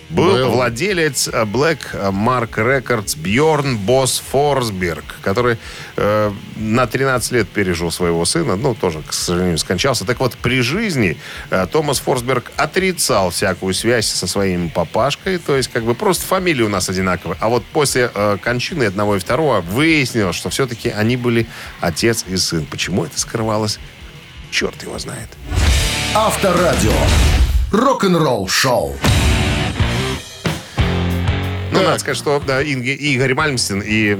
был владелец Black Mark Records Бьорн Босс Форсберг, который на 13 лет пережил своего сына, тоже, к сожалению, скончался. Так вот, при жизни Томас Форсберг отрицал всякую связь со своим папашкой, то есть, просто фамилии у нас одинаковые. А вот после кончины одного и второго выяснилось, что все-таки они были отец и сын. Почему это скрывалось? Черт его знает. Авторадио. Рок-н-ролл шоу. Надо сказать, что Ингви Мальмстин и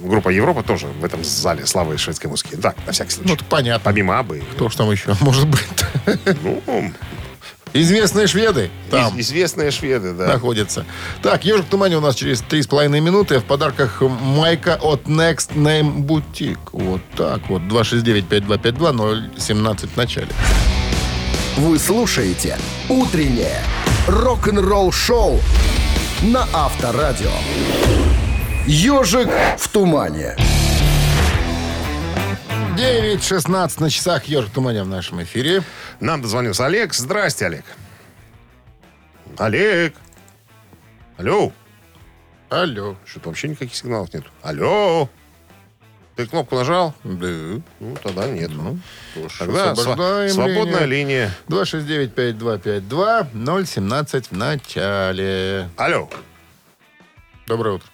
группа Европа тоже в этом зале славы шведской музыки. Да, на всякий случай. Это понятно. Помимо Абы. Кто ж там еще может быть? Известные шведы там. Известные шведы, да. Находятся. Так, «Ежик в тумане» у нас через 3,5 минуты. В подарках майка от Next Name Boutique. Вот так вот. 269-5252, 017 в начале. Вы слушаете «Утреннее рок-н-ролл-шоу» на Авторадио. «Ежик в тумане». 9:16 на часах. «Ежик в тумане» в нашем эфире. Нам дозвонился Олег. Здрасте, Олег. Олег. Алло. Алло. Что-то вообще никаких сигналов нет. Алло. Ты кнопку нажал? Да. Тогда нет. Тогда свободная линия. 269-5252, 017 в начале. Алло. Доброе утро.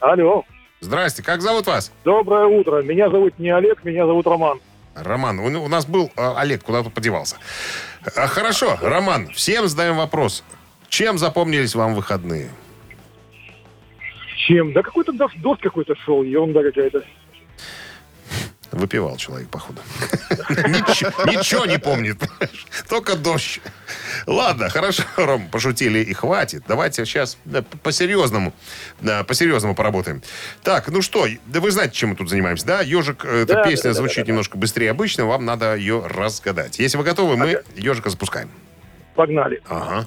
Алло. Здрасте, как зовут вас? Доброе утро. Меня зовут не Олег, меня зовут Роман. Роман, у нас был Олег, куда-то подевался. Хорошо, Роман, всем задаем вопрос. Чем запомнились вам выходные? Чем? Да какой-то дождь какой-то шел, ерунда какая-то. Выпивал человек, походу. Ничего не помнит. Только дождь. Ладно, хорошо, Ром, пошутили и хватит. Давайте сейчас по-серьезному поработаем. Так, вы знаете, чем мы тут занимаемся, да? «Ежик», эта песня звучит немножко быстрее обычного, вам надо ее разгадать. Если вы готовы, мы «Ежика» запускаем. Погнали. Ага.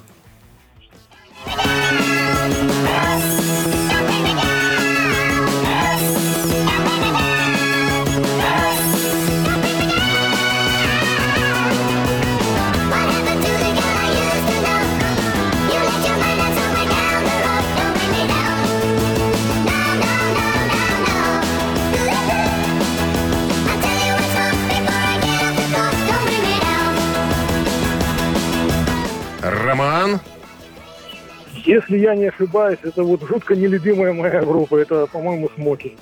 Роман? Если я не ошибаюсь, это жутко нелюбимая моя группа. Это, по-моему, «Смоки».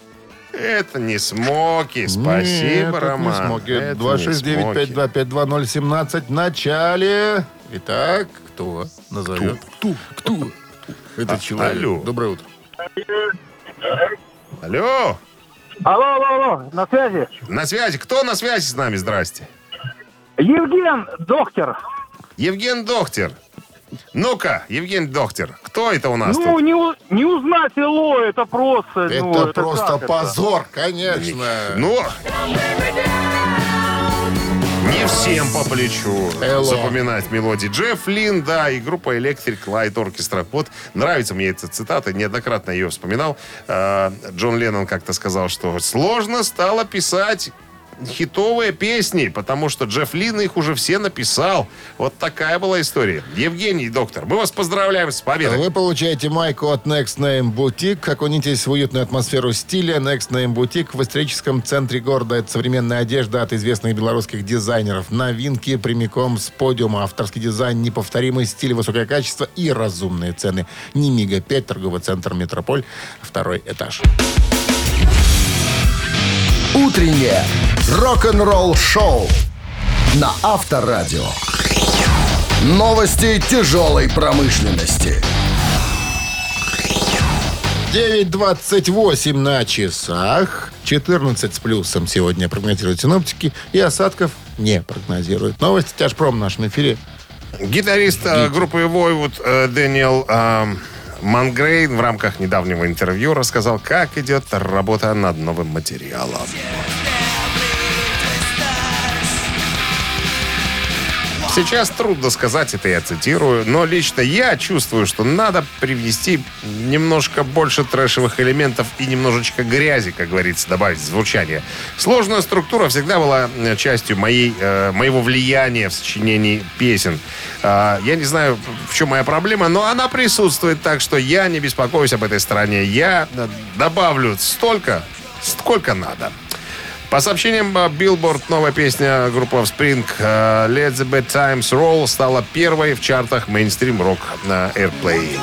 Это не «Смоки». Спасибо, нет, Роман. Это не «Смоки». 269-5252-017 в начале. Итак, кто назовет? Кто? Это человек. Алло. Доброе утро. Алло. Алло. На связи? На связи. Кто на связи с нами? Здрасте. Евген Доктор. Ну-ка, Евгений Доктор, кто это у нас тут? Не узнать Эло, это просто... это просто позор, это? Конечно. Ну... Не всем по плечу запоминать мелодии. Джефф Линн, да, и группа Electric Light Orchestra. Вот нравится мне эта цитата, неоднократно ее вспоминал. Джон Леннон как-то сказал, что сложно стало писать хитовые песни, потому что Джефф Линн их уже все написал. Вот такая была история. Евгений Доктор, мы вас поздравляем с победой. Вы получаете майку от Next Name Boutique. Окунитесь в уютную атмосферу стиля Next Name Boutique в историческом центре города. Это современная одежда от известных белорусских дизайнеров. Новинки прямиком с подиума. Авторский дизайн, неповторимый стиль, высокое качество и разумные цены. Немига 5, торговый центр Метрополь, 2-й этаж. Утреннее рок-н-ролл-шоу на Авторадио. Новости тяжелой промышленности. 9:28 на часах. 14 с плюсом сегодня прогнозируют синоптики. И осадков не прогнозируют. Новости Тяжпром в нашем эфире. Гитарист группы Voivod Дэниел... Мангрейн в рамках недавнего интервью рассказал, как идет работа над новым материалом. Сейчас трудно сказать, это я цитирую, но лично я чувствую, что надо привнести немножко больше трэшевых элементов и немножечко грязи, как говорится, добавить в звучание. Сложная структура всегда была частью моего влияния в сочинении песен. Я не знаю, в чем моя проблема, но она присутствует, так что я не беспокоюсь об этой стороне. Я добавлю столько, сколько надо. По сообщениям Billboard, новая песня группы Spring «Let the Bad Times Roll» стала первой в чартах мейнстрим-рок на Airplay.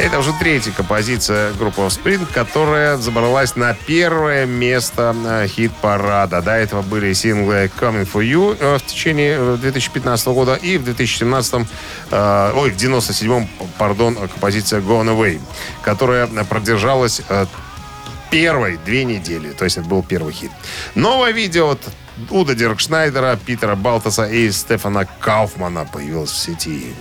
Это уже третья композиция группы Spring, которая забралась на первое место хит-парада. До этого были синглы «Coming for You» в течение 2015 года и в 1997 композиция «Gone Away», которая продержалась первой 2 недели. То есть это был первый хит. Новое видео от Удо Диркшнайдера, Питера Балтаса и Стефана Кауфмана появилось в сети.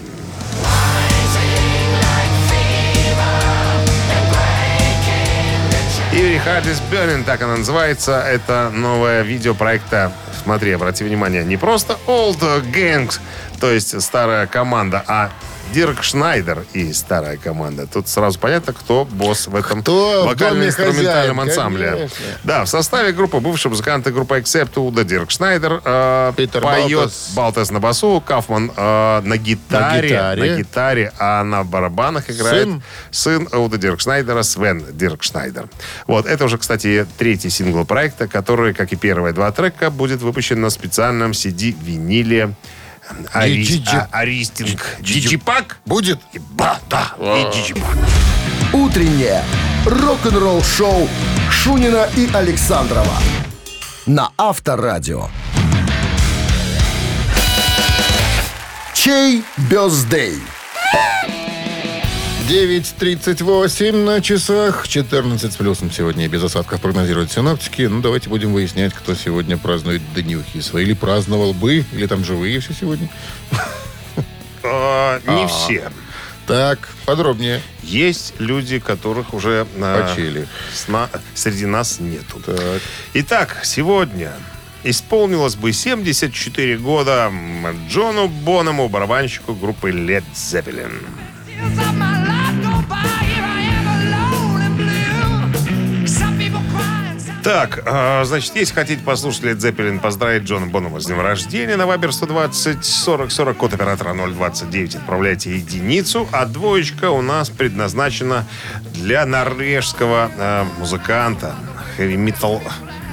Ивери Хардис Бернин, так она называется. Это новое видео проекта. Смотри, обрати внимание, не просто Old Gangs, то есть старая команда, а Дирк Шнайдер и старая команда. Тут сразу понятно, кто босс в этом вокально-инструментальном ансамбле. Конечно. Да, в составе группы бывшие музыканты группы Accept, Удо Дирк Шнайдер поет, Балтес на басу, Кауфман на гитаре, а на барабанах играет сын Удо Дирк Шнайдера, Свен Дирк Шнайдер. Вот, это уже, кстати, третий сингл проекта, который, как и первые 2 трека, будет выпущен на специальном CD-виниле. Аристинг. Диджипак будет? Да, и диджипак. Утреннее рок-н-ролл-шоу Шунина и Александрова на Авторадио. Чей бёздей? 9:38 на часах. 14 с плюсом сегодня и без осадков прогнозируют синоптики. Ну, давайте будем выяснять, кто сегодня празднует днюхи свои. Или праздновал бы, или там живые все сегодня. Не все. Так, подробнее. Есть люди, которых уже почили. Среди нас нету. Так. Итак, сегодня... исполнилось бы 74 года Джону Бонэму, барабанщику группы Led Zeppelin. Так, значит, если хотите послушать Led Zeppelin, поздравить Джона Бонэма с днем рождения, на Viber 120-40-40, код оператора 029, отправляйте единицу, а 2 у нас предназначена для норвежского музыканта,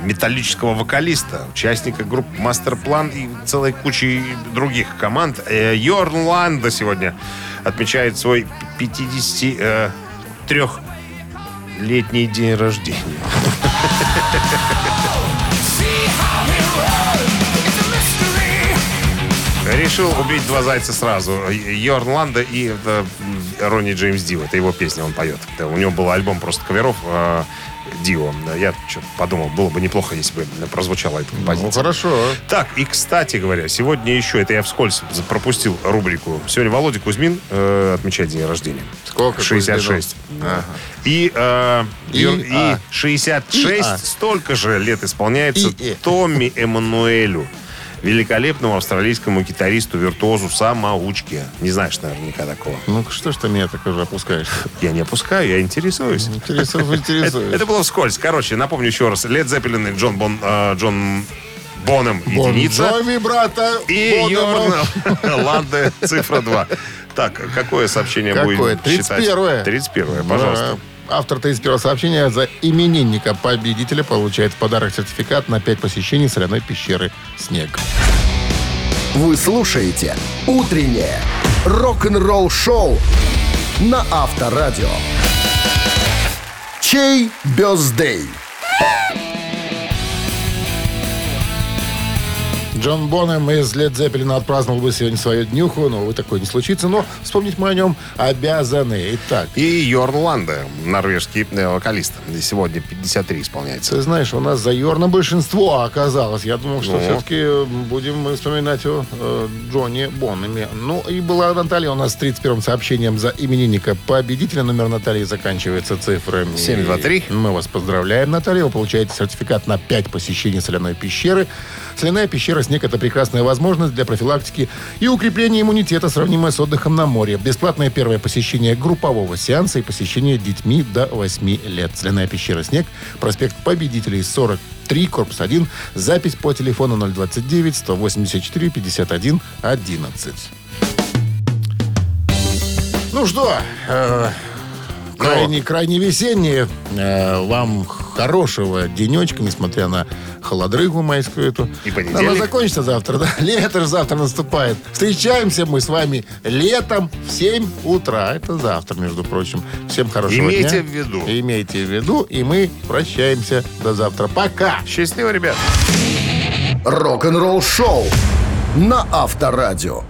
металлического вокалиста, участника групп «Мастерплан» и целой кучи других команд. Йорн Ланде сегодня отмечает свой 53-летний день рождения. Решил убить 2 зайца сразу. Йорн Ланде и Ронни Джеймс Див. Это его песня, он поет. У него был альбом просто каверов. Дио. Я что-то подумал, было бы неплохо, если бы прозвучала эта композиция. Ну, хорошо. Так, и, кстати говоря, сегодня еще, это я вскользь пропустил рубрику, сегодня Володя Кузьмин отмечает день рождения. Сколько? 66. Ага. И 66, столько же лет исполняется Томми Эммануэлю, великолепному австралийскому гитаристу-виртуозу-самоучке. Не знаешь, наверное, никогда такого. Ну, что ж ты меня так уже опускаешь? Я не опускаю, я интересуюсь. Это было вскользь. Короче, напомню еще раз. Led Zeppelin и Джон Бонэм единица. Бон Джови, брата. И Йорн Ланде, цифра 2. Так, какое сообщение будет читать? 31-е. 31-е, пожалуйста. Автор 31-го сообщения за именинника победителя получает в подарок сертификат на 5 посещений соляной пещеры «Снег». Вы слушаете «Утреннее рок-н-ролл-шоу» на Авторадио. Чей бёздей? Джон Бонэм из Led Zeppelin отпраздновал бы сегодня свою днюху, но, увы, такое не случится. Но вспомнить мы о нем обязаны. Итак. И Йорн Ланде, норвежский вокалист. Сегодня 53 исполняется. Ты знаешь, у нас за Йорна большинство оказалось. Я думал, что все-таки будем вспоминать о Джоне Бонэме. Ну, и была Наталья у нас с 31-м сообщением за именинника победителя. Номер Натальи заканчивается цифрами 723. Мы вас поздравляем, Наталья. Вы получаете сертификат на 5 посещений соляной пещеры. Соляная пещера «Снег» — это прекрасная возможность для профилактики и укрепления иммунитета, сравнимая с отдыхом на море. Бесплатное первое посещение группового сеанса и посещение детьми до 8 лет. Соляная пещера «Снег», проспект Победителей, 43, корпус 1. Запись по телефону 029-184-51-11. Ну что, крайне весеннее. Вам хорошего денечка, несмотря на холодрыгу майскую эту. И понедельник. Она закончится завтра, да? Лето же завтра наступает. Встречаемся мы с вами летом в 7 утра. Это завтра, между прочим. Всем хорошего дня. Имейте в виду. И мы прощаемся до завтра. Пока. Счастливо, ребят. Рок-н-ролл шоу на Авторадио.